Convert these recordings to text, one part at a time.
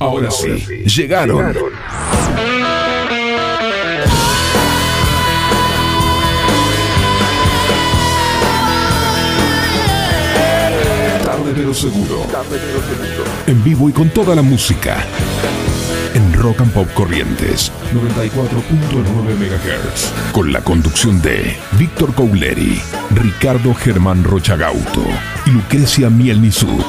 Ahora sí, llegaron. Tarde pero seguro. En vivo y con toda la música. En Rock and Pop Corrientes 94.9 MHz. Con la conducción de Víctor Couleri, Ricardo Germán Rochagauto y Lucrecia Mielnisuk.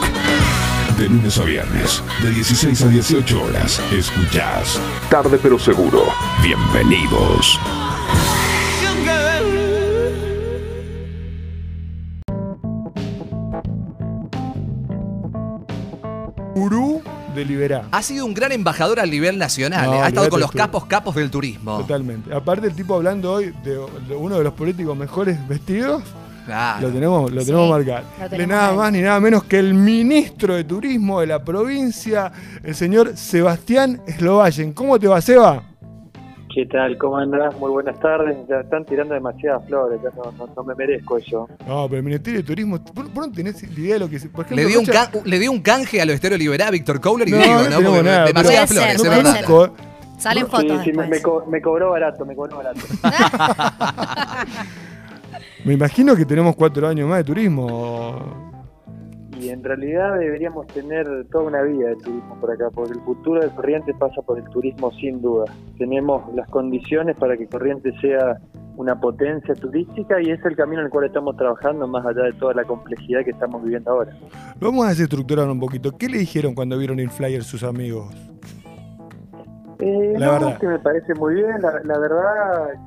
De lunes a viernes, de 16 a 18 horas, escuchás Tarde pero Seguro. Bienvenidos. Urú de Liberá. Ha sido un gran embajador a nivel nacional. No, ha estado con los capos del turismo. Totalmente. Aparte el tipo hablando hoy de uno de los políticos mejores vestidos. Claro. Lo tenemos marcado. Nada más ni nada menos que el ministro de Turismo de la provincia, el señor Sebastián Eslovallen. ¿Cómo te va, Seba? ¿Qué tal? ¿Cómo andás? Muy buenas tardes. Ya están tirando demasiadas flores, ya no me merezco eso. No, pero el Ministerio de Turismo, ¿por no tenés idea de lo que se...? Le dio un canje a los esteros Liberá, Víctor Couleri, no, demasiadas flores, es verdad. Salen fotos. Sí, me cobró barato, Me imagino que tenemos 4 años más de turismo. Y en realidad deberíamos tener toda una vida de turismo por acá, porque el futuro de Corrientes pasa por el turismo sin duda. Tenemos las condiciones para que Corrientes sea una potencia turística y es el camino en el cual estamos trabajando, más allá de toda la complejidad que estamos viviendo ahora. Vamos a desestructurar un poquito. ¿Qué le dijeron cuando vieron el flyer sus amigos? La verdad es que me parece muy bien, la verdad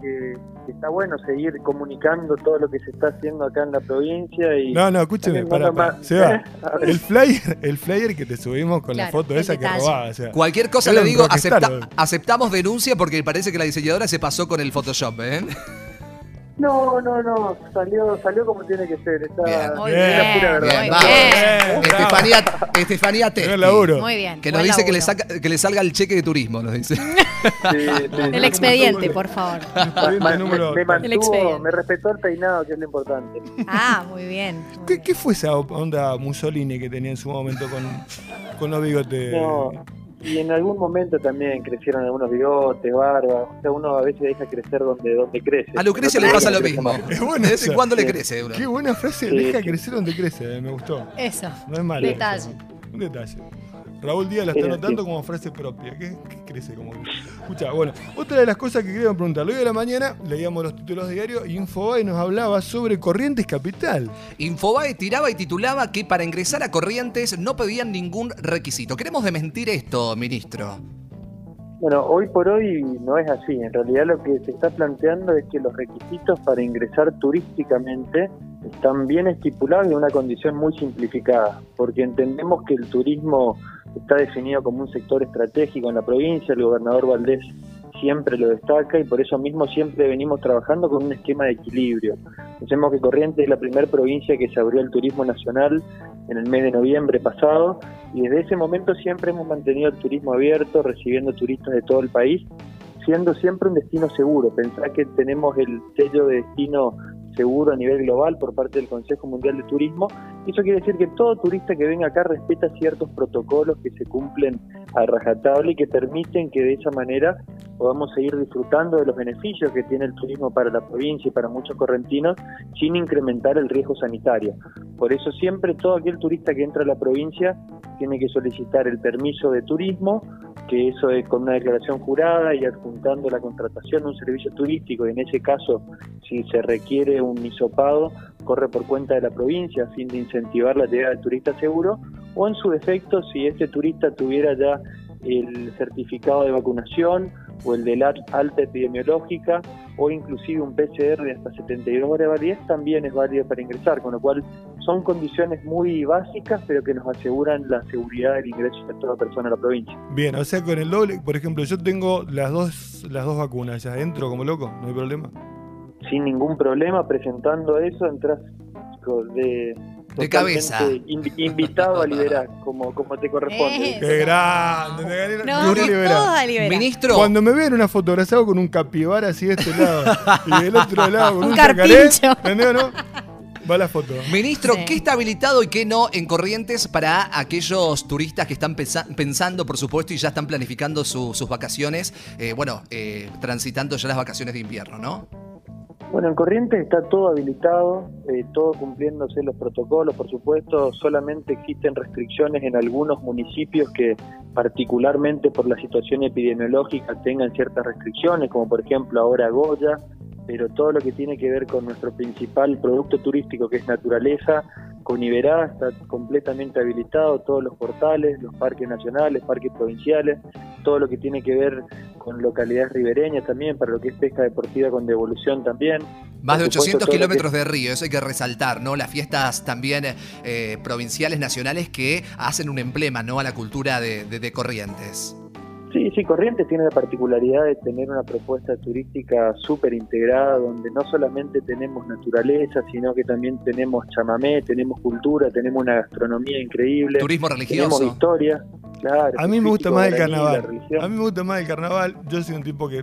que está bueno seguir comunicando todo lo que se está haciendo acá en la provincia y escúcheme, para. Seba, el flyer que te subimos con la foto esa que robaba, o sea, cualquier cosa le digo, aceptamos denuncia porque parece que la diseñadora se pasó con el Photoshop, ¿eh? No, salió como tiene que ser. Muy bien, pura verdad. Muy bien. Estefanía T. Muy bien. Que nos dice que le salga el cheque de turismo, nos dice. Sí, el expediente, por favor. Me respetó el peinado, que es lo importante. Ah, muy bien. ¿Qué fue esa onda Mussolini que tenía en su momento con los bigotes? No. Y en algún momento también crecieron algunos bigotes, barbas. O sea, uno a veces deja crecer donde crece. A Lucrecia le pasa lo mismo. Es bueno. De vez en cuando le crece. Qué buena frase, deja crecer donde crece. Me gustó. Eso. No es malo. Un detalle. Raúl Díaz la está anotando como frase propia. ¿Qué crece? Como... Escuchá, bueno. Otra de las cosas que querían preguntar. Hoy de la mañana leíamos los títulos de diario. Infobae nos hablaba sobre Corrientes Capital. Infobae tiraba y titulaba que para ingresar a Corrientes no pedían ningún requisito. ¿Queremos desmentir esto, ministro? Bueno, hoy por hoy no es así. En realidad lo que se está planteando es que los requisitos para ingresar turísticamente están bien estipulados y en una condición muy simplificada. Porque entendemos que el turismo... está definido como un sector estratégico en la provincia, el gobernador Valdés siempre lo destaca y por eso mismo siempre venimos trabajando con un esquema de equilibrio. Pensemos que Corrientes es la primera provincia que se abrió al turismo nacional en el mes de noviembre pasado y desde ese momento siempre hemos mantenido el turismo abierto, recibiendo turistas de todo el país, siendo siempre un destino seguro. Pensá que tenemos el sello de destino seguro a nivel global por parte del Consejo Mundial de Turismo. Eso quiere decir que todo turista que venga acá respeta ciertos protocolos que se cumplen a rajatabla y que permiten que de esa manera podamos seguir disfrutando de los beneficios que tiene el turismo para la provincia y para muchos correntinos sin incrementar el riesgo sanitario. Por eso siempre todo aquel turista que entra a la provincia tiene que solicitar el permiso de turismo, que eso es con una declaración jurada y adjuntando la contratación de un servicio turístico, y en ese caso, si se requiere un hisopado, corre por cuenta de la provincia a fin de incentivar la llegada del turista seguro, o en su defecto, si este turista tuviera ya el certificado de vacunación o el de la alta epidemiológica o inclusive un PCR de hasta 72 horas válidas, también es válido para ingresar, con lo cual son condiciones muy básicas pero que nos aseguran la seguridad del ingreso de toda persona a la provincia. Bien, o sea, con el doble, por ejemplo, yo tengo las dos vacunas, ya entro como loco, no hay problema. Sin ningún problema, presentando eso, entras de cabeza. Invitado a Liberá, como te corresponde. Qué grande, me gané a Liberá. Ministro. Cuando me vean una fotografía con un capibara así de este lado y del otro lado con un carpincho. ¿Entendés, no? Va la foto. Ministro, sí. ¿Qué está habilitado y qué no en Corrientes para aquellos turistas que están pensando, por supuesto, y ya están planificando sus vacaciones, transitando ya las vacaciones de invierno, ¿no? Bueno, en Corrientes está todo habilitado, todo cumpliéndose los protocolos, por supuesto. Solamente existen restricciones en algunos municipios que particularmente por la situación epidemiológica tengan ciertas restricciones, como por ejemplo ahora Goya, pero todo lo que tiene que ver con nuestro principal producto turístico, que es naturaleza, con Iberá está completamente habilitado, todos los portales, los parques nacionales, parques provinciales, todo lo que tiene que ver con localidades ribereñas también, para lo que es pesca deportiva con devolución también. Más de 800 kilómetros de río, eso hay que resaltar, ¿no? Las fiestas también provinciales, nacionales, que hacen un emblema, ¿no?, a la cultura de Corrientes. Sí, Corrientes tiene la particularidad de tener una propuesta turística súper integrada, donde no solamente tenemos naturaleza, sino que también tenemos chamamé, tenemos cultura, tenemos una gastronomía increíble. Turismo religioso. Tenemos historia. Claro, a mí me gusta más el carnaval. A mí me gusta más el carnaval. Yo soy un tipo que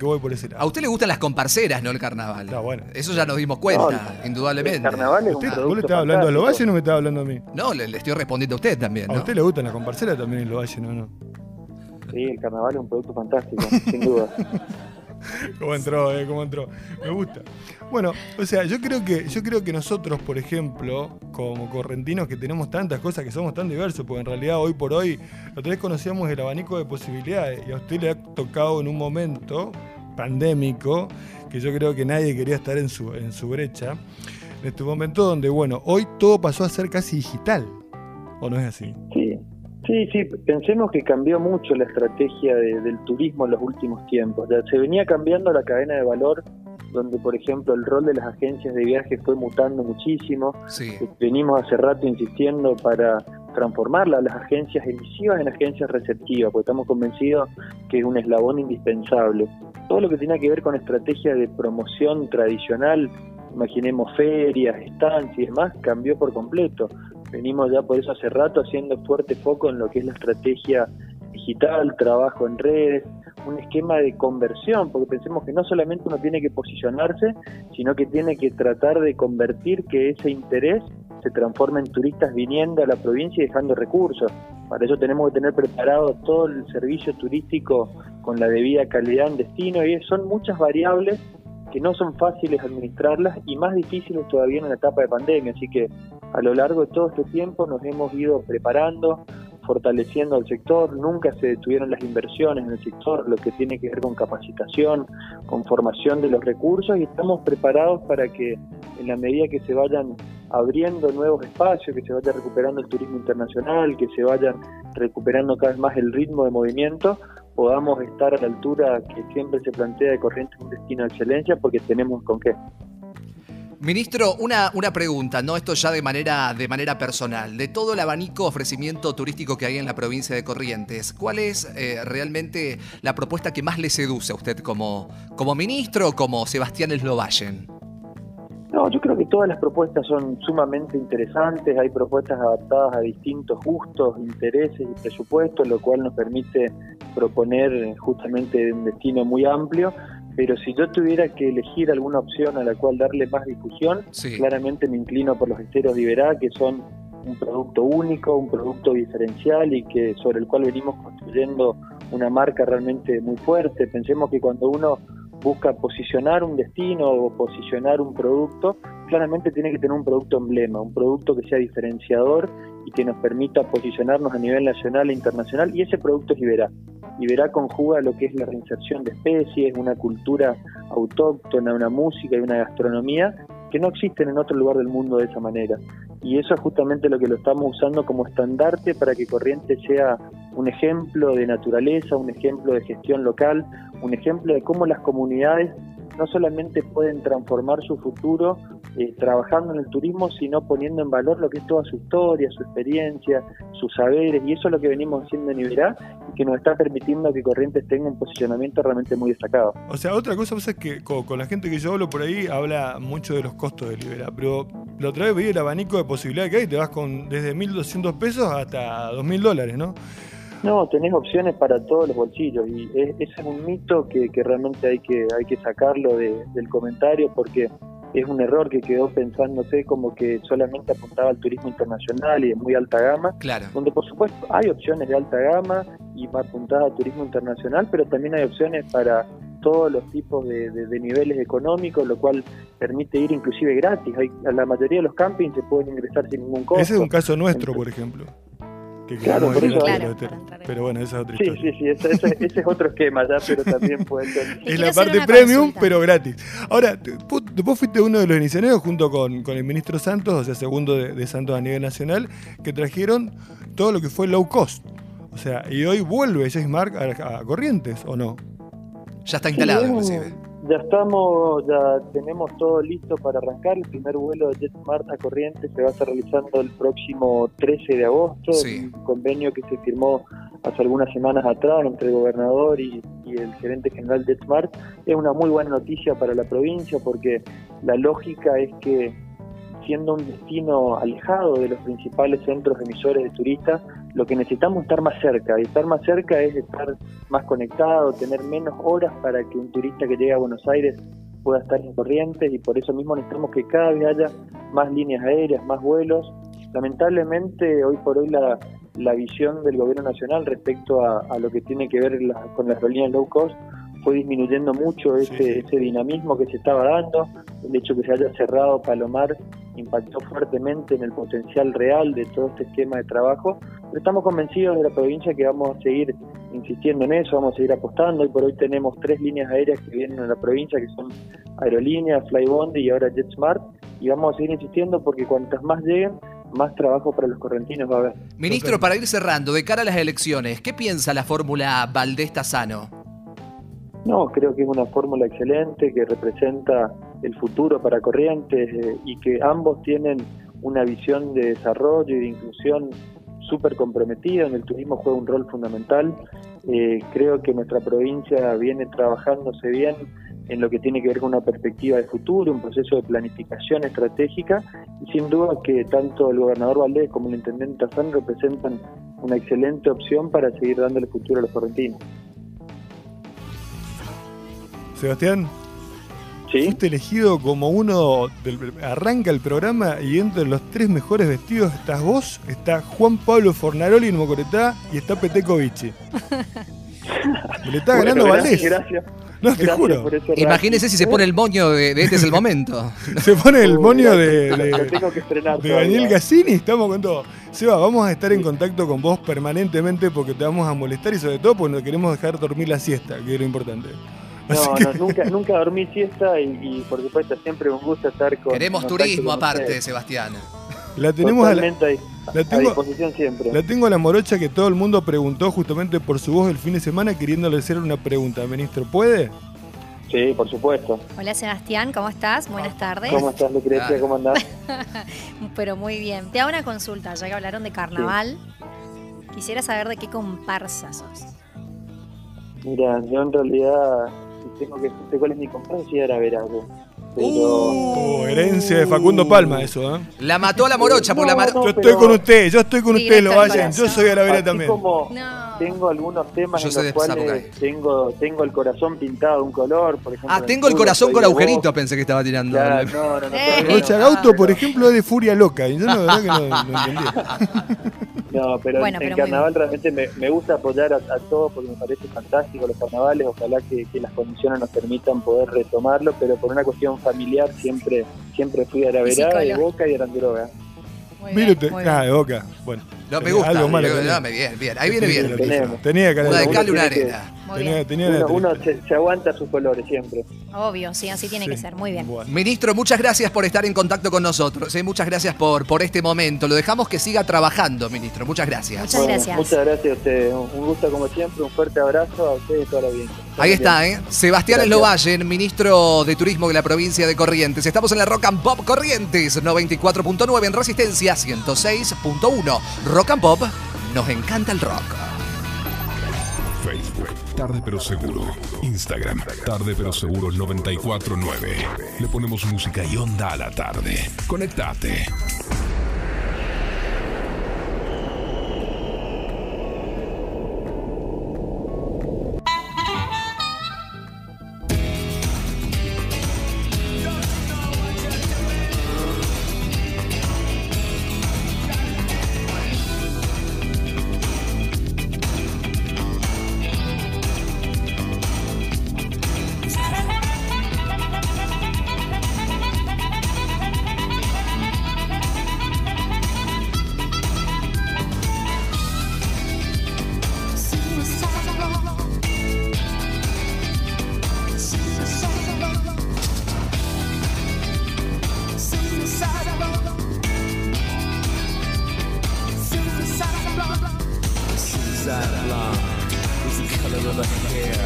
voy por ese lado. A usted le gustan las comparseras, no el carnaval. No, bueno. Eso ya nos dimos cuenta, no, indudablemente. El carnaval es un producto. ¿Vos le estabas hablando a Lovalle o no me estabas hablando a mí? No, le estoy respondiendo a usted también, ¿no? A usted le gustan las comparseras también en Lovalle, ¿no? Sí, el carnaval es un producto fantástico, sin duda. ¿Cómo entró, cómo entró? Me gusta. Bueno, o sea, yo creo que nosotros, por ejemplo, como correntinos que tenemos tantas cosas, que somos tan diversos, porque en realidad hoy por hoy, la otra vez conocíamos el abanico de posibilidades, y a usted le ha tocado en un momento pandémico, que yo creo que nadie quería estar en su brecha, en este momento donde, bueno, hoy todo pasó a ser casi digital, ¿o no es así? Sí, pensemos que cambió mucho la estrategia del turismo en los últimos tiempos. Ya se venía cambiando la cadena de valor, donde por ejemplo el rol de las agencias de viajes fue mutando muchísimo. Sí. Venimos hace rato insistiendo para transformarla a las agencias emisivas en agencias receptivas, porque estamos convencidos que es un eslabón indispensable. Todo lo que tenía que ver con estrategias de promoción tradicional, imaginemos ferias, estancias y demás, cambió por completo. Venimos ya por eso hace rato haciendo fuerte foco en lo que es la estrategia digital, trabajo en redes, un esquema de conversión, porque pensemos que no solamente uno tiene que posicionarse, sino que tiene que tratar de convertir que ese interés se transforme en turistas viniendo a la provincia y dejando recursos. Para eso tenemos que tener preparado todo el servicio turístico con la debida calidad en destino, y son muchas variables que no son fáciles administrarlas y más difíciles todavía en la etapa de pandemia, así que a lo largo de todo este tiempo nos hemos ido preparando, fortaleciendo al sector, nunca se detuvieron las inversiones en el sector, lo que tiene que ver con capacitación, con formación de los recursos, y estamos preparados para que en la medida que se vayan abriendo nuevos espacios, que se vaya recuperando el turismo internacional, que se vayan recuperando cada vez más el ritmo de movimiento, podamos estar a la altura que siempre se plantea de Corrientes, un destino de excelencia, porque tenemos con qué. Ministro, una pregunta, ¿no? Esto ya de manera personal. De todo el abanico ofrecimiento turístico que hay en la provincia de Corrientes, ¿cuál es realmente la propuesta que más le seduce a usted como ministro o como Sebastián Eslovallen? No, yo creo que todas las propuestas son sumamente interesantes. Hay propuestas adaptadas a distintos gustos, intereses y presupuestos, lo cual nos permite proponer justamente un destino muy amplio. Pero si yo tuviera que elegir alguna opción a la cual darle más difusión, sí, claramente me inclino por los esteros de Iberá, que son un producto único, un producto diferencial y que sobre el cual venimos construyendo una marca realmente muy fuerte. Pensemos que cuando uno busca posicionar un destino o posicionar un producto, claramente tiene que tener un producto emblema, un producto que sea diferenciador y que nos permita posicionarnos a nivel nacional e internacional, y ese producto es Iberá. Iberá conjuga lo que es la reinserción de especies, una cultura autóctona, una música y una gastronomía que no existen en otro lugar del mundo de esa manera. Y eso es justamente lo que lo estamos usando como estandarte para que Corrientes sea un ejemplo de naturaleza, un ejemplo de gestión local, un ejemplo de cómo las comunidades no solamente pueden transformar su futuro trabajando en el turismo, sino poniendo en valor lo que es toda su historia, su experiencia, sus saberes, y eso es lo que venimos haciendo en Iberá, que nos está permitiendo que Corrientes tenga un posicionamiento realmente muy destacado. O sea, otra cosa es que con la gente que yo hablo por ahí, habla mucho de los costos del Iberá, pero la otra vez veía el abanico de posibilidades que hay, te vas con desde $1,200 hasta $2,000, ¿no? No, tenés opciones para todos los bolsillos, y ese es un mito que realmente hay que sacarlo del comentario, porque es un error que quedó pensándose como que solamente apuntaba al turismo internacional y de muy alta gama, claro, donde por supuesto hay opciones de alta gama y apuntadas a turismo internacional, pero también hay opciones para todos los tipos de niveles económicos, lo cual permite ir inclusive gratis. A la mayoría de los campings se pueden ingresar sin ningún costo. Ese es un caso nuestro, por ejemplo. Que claro, por eso, claro, pero bueno, esa es otra historia. Sí, ese es otro esquema ya, pero también puede ser. Es la parte premium, consulta, pero gratis. Ahora, vos fuiste uno de los iniciadores junto con el ministro Santos, o sea, segundo de Santos a nivel nacional, que trajeron todo lo que fue low cost. O sea, y hoy vuelve JetSmart a Corrientes, ¿o no? Ya está instalado, inclusive. Ya tenemos todo listo para arrancar. El primer vuelo de JetSmart a Corrientes se va a estar realizando el próximo 13 de agosto. Sí. Un convenio que se firmó hace algunas semanas atrás entre el gobernador y el gerente general de JetSmart. Es una muy buena noticia para la provincia porque la lógica es que, siendo un destino alejado de los principales centros emisores de turistas, lo que necesitamos es estar más cerca, y estar más cerca es estar más conectado, tener menos horas para que un turista que llegue a Buenos Aires pueda estar en Corrientes, y por eso mismo necesitamos que cada vez haya más líneas aéreas, más vuelos. Lamentablemente, hoy por hoy la visión del gobierno nacional respecto a lo que tiene que ver con las aerolíneas low cost fue disminuyendo mucho ese dinamismo que se estaba dando. El hecho que se haya cerrado Palomar impactó fuertemente en el potencial real de todo este esquema de trabajo, pero estamos convencidos de la provincia que vamos a seguir insistiendo en eso, vamos a seguir apostando. Hoy por hoy tenemos 3 líneas aéreas que vienen a la provincia, que son Aerolíneas, Flybondi y ahora JetSmart, y vamos a seguir insistiendo porque cuantas más lleguen, más trabajo para los correntinos va a haber. Ministro, para ir cerrando, de cara a las elecciones, ¿qué piensa la fórmula Valdés-Tazano? No, creo que es una fórmula excelente que representa el futuro para Corrientes y que ambos tienen una visión de desarrollo y de inclusión súper comprometida. En el turismo juega un rol fundamental. Creo que nuestra provincia viene trabajándose bien en lo que tiene que ver con una perspectiva de futuro, un proceso de planificación estratégica, y sin duda que tanto el gobernador Valdés como el intendente Tazán representan una excelente opción para seguir dándole futuro a los correntinos. Sebastián, ¿sí? Fuiste elegido como uno, arranca el programa y entre los 3 mejores vestidos estás vos, está Juan Pablo Fornaroli en Mocoretá y está Petecovici. Le está ganando Valdés. Gracias. No, te juro. Imagínese si se pone el moño de este es el momento. Se pone el moño de Daniel Cassini, estamos con todo. Seba, vamos a estar en contacto con vos permanentemente porque te vamos a molestar y sobre todo porque no queremos dejar dormir la siesta, que es lo importante. Nunca dormí siesta y por supuesto siempre un gusto estar con... Queremos turismo aparte, ustedes. Sebastián. La tenemos a disposición siempre. La tengo a la morocha que todo el mundo preguntó justamente por su voz el fin de semana queriéndole hacer una pregunta. Ministro, ¿puede? Sí, por supuesto. Hola Sebastián, ¿cómo estás? Buenas tardes. ¿Cómo estás, Lucrecia? ¿Cómo andás? Pero muy bien. Te hago una consulta, ya que hablaron de carnaval. Sí. Quisiera saber de qué comparsa sos. Mira, yo en realidad... tengo que decirte cuál es mi competencia, era Verado. Pero... herencia de Facundo Palma, eso, ¿eh? La mató a la morocha por yo estoy con usted, lo vayan. Yo soy Aravera también. Como tengo algunos temas en los cuales tengo el corazón pintado de un color, por ejemplo. Ah, tengo el corazón con agujeritos, pensé que estaba tirando. Ya, no. Rochagauto, por ejemplo, es de furia loca. Y yo la verdad que no entendía. No, pero bueno, en carnaval realmente me gusta apoyar a todos porque me parece fantástico los carnavales, ojalá que las condiciones nos permitan poder retomarlo, pero por una cuestión familiar siempre fui a Araverá, de Boca y de Aranduroga. Mírate, de Boca, bueno. No me gusta, algo malo, bien, ahí viene bien. Tenía que una de cal y una arena. Uno se aguanta sus colores siempre. Obvio, sí, así tiene que ser, muy bien. Bueno. Ministro, muchas gracias por estar en contacto con nosotros, muchas gracias por este momento. Lo dejamos que siga trabajando, ministro, muchas gracias. Muchas gracias a ustedes, un gusto como siempre, un fuerte abrazo a ustedes y toda la audiencia. Ahí está, Sebastián Eslovallen, ministro de Turismo de la provincia de Corrientes. Estamos en la Rock and Pop Corrientes, 94.9 en Resistencia, 106.1. Rock and Pop, nos encanta el rock. Facebook, Tarde Pero Seguro. Instagram, Tarde Pero Seguro 94.9. Le ponemos música y onda a la tarde. Conectate. sideline is the color of her hair,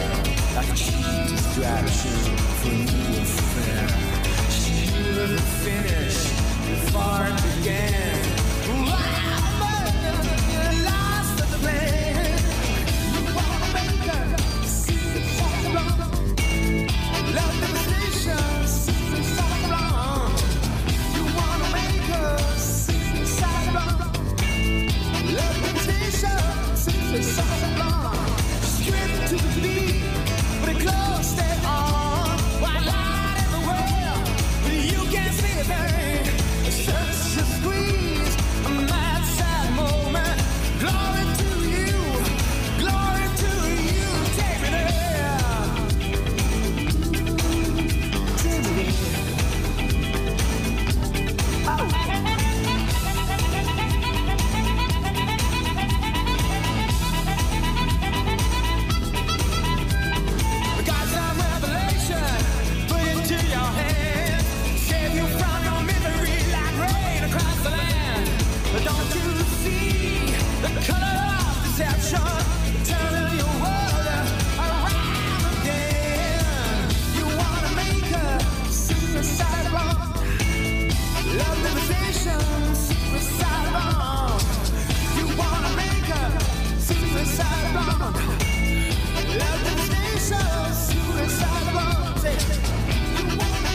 like a cheap distraction for you and fair. She knew the finish before it began. You're lost at the plan. You wanna make her see the problem. Love the nation, see the problem. You wanna make her see the problem. Love the nation, see the problem. Strip to the beat, but the clothes stay on. Why light in the world, but you can't see a thing. It's just a squeeze. I'm not glory to you, glory to you. Take me there, take me there. Oh. We got some revelation, put it to your hands, save you from your misery like rain across the land. But don't you see? The color of deception, turning your world around again. You wanna make her suicide bomb. Love limitation, suicide bomb. You wanna make her suicide bomb. Love limitation, suicide bomb. You wanna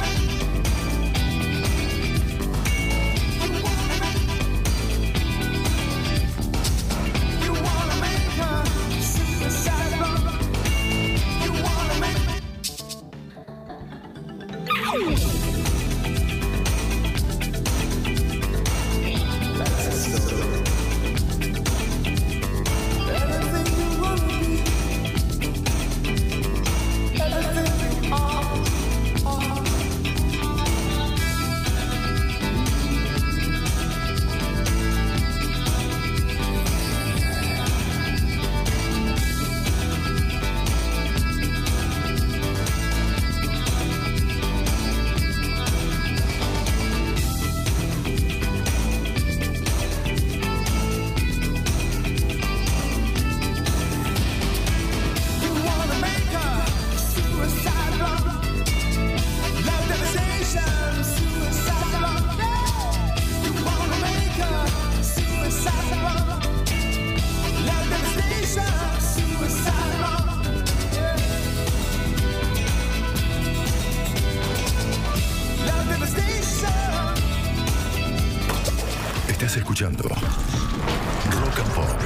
escuchando Rock and Pop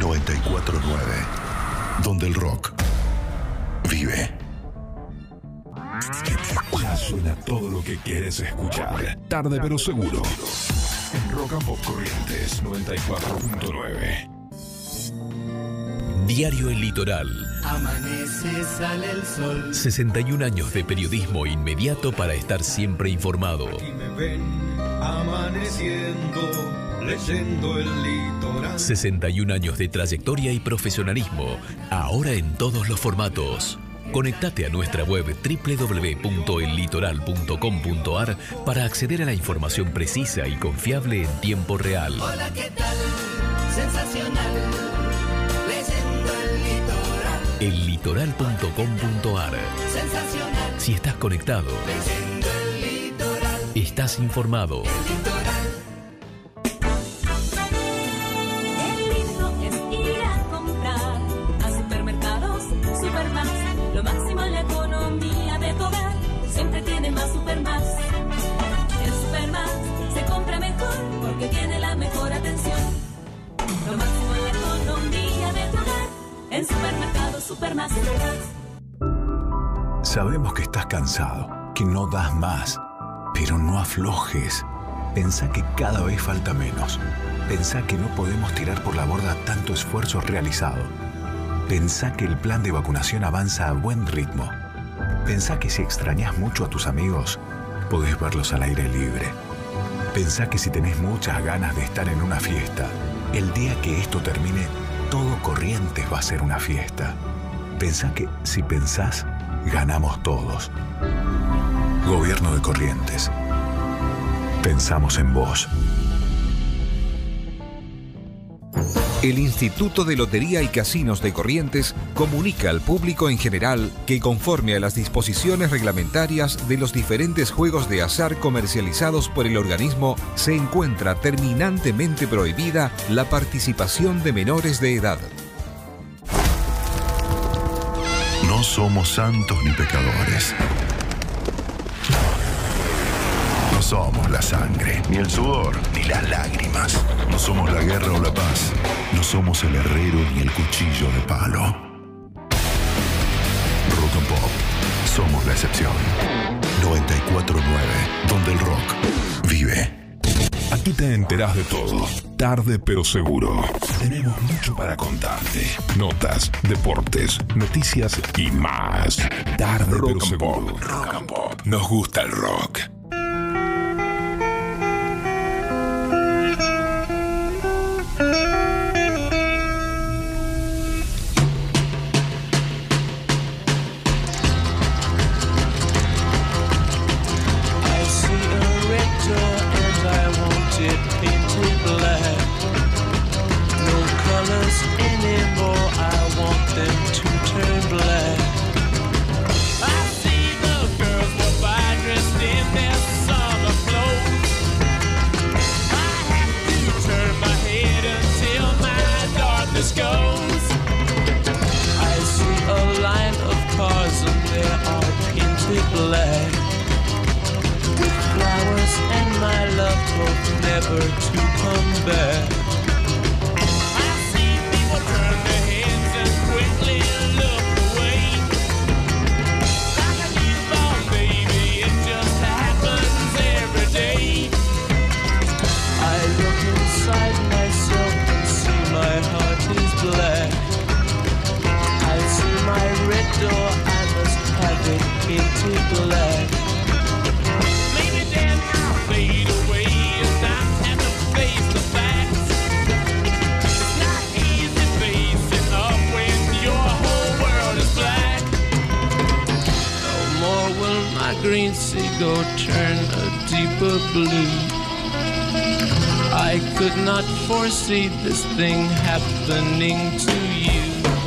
94.9, donde el rock vive. Ya suena todo lo que quieres escuchar. Tarde pero seguro. En Rock and Pop Corrientes 94.9. Diario El Litoral. Amanece, sale el sol. 61 años de periodismo inmediato para estar siempre informado. Ven amaneciendo, leyendo el litoral. 61 años de trayectoria y profesionalismo, ahora en todos los formatos. Conectate a nuestra web www.ellitoral.com.ar para acceder a la información precisa y confiable en tiempo real. Hola, ¿qué tal? Sensacional. Leyendo el litoral. Ellitoral.com.ar. Sensacional. Si estás conectado. Leyendo el litoral. Estás informado. El lindo es ir a comprar a supermercados, Supermax. Lo máximo en la economía de tu hogar. Siempre tiene más Supermax. En Supermax se compra mejor porque tiene la mejor atención. Lo máximo en la economía de tu hogar. En supermercados, Supermax. Sabemos que estás cansado, que no das más. Pero no aflojes. Pensá que cada vez falta menos. Pensá que no podemos tirar por la borda tanto esfuerzo realizado. Pensá que el plan de vacunación avanza a buen ritmo. Pensá que si extrañás mucho a tus amigos, podés verlos al aire libre. Pensá que si tenés muchas ganas de estar en una fiesta, el día que esto termine, todo Corrientes va a ser una fiesta. Pensá que si pensás, ganamos todos. Gobierno de Corrientes. Pensamos en vos. El Instituto de Lotería y Casinos de Corrientes comunica al público en general que, conforme a las disposiciones reglamentarias de los diferentes juegos de azar comercializados por el organismo, se encuentra terminantemente prohibida la participación de menores de edad. No somos santos ni pecadores. No somos la sangre, ni el sudor, ni las lágrimas. No somos la guerra o la paz. No somos el herrero ni el cuchillo de palo. Rock and Pop, somos la excepción. 94.9, donde el rock vive. Aquí te enterás de todo, tarde pero seguro. Tenemos mucho para contarte. Notas, deportes, noticias y más. Tarde pero seguro. Rock and Pop, nos gusta el rock. I could not foresee this thing happening to you.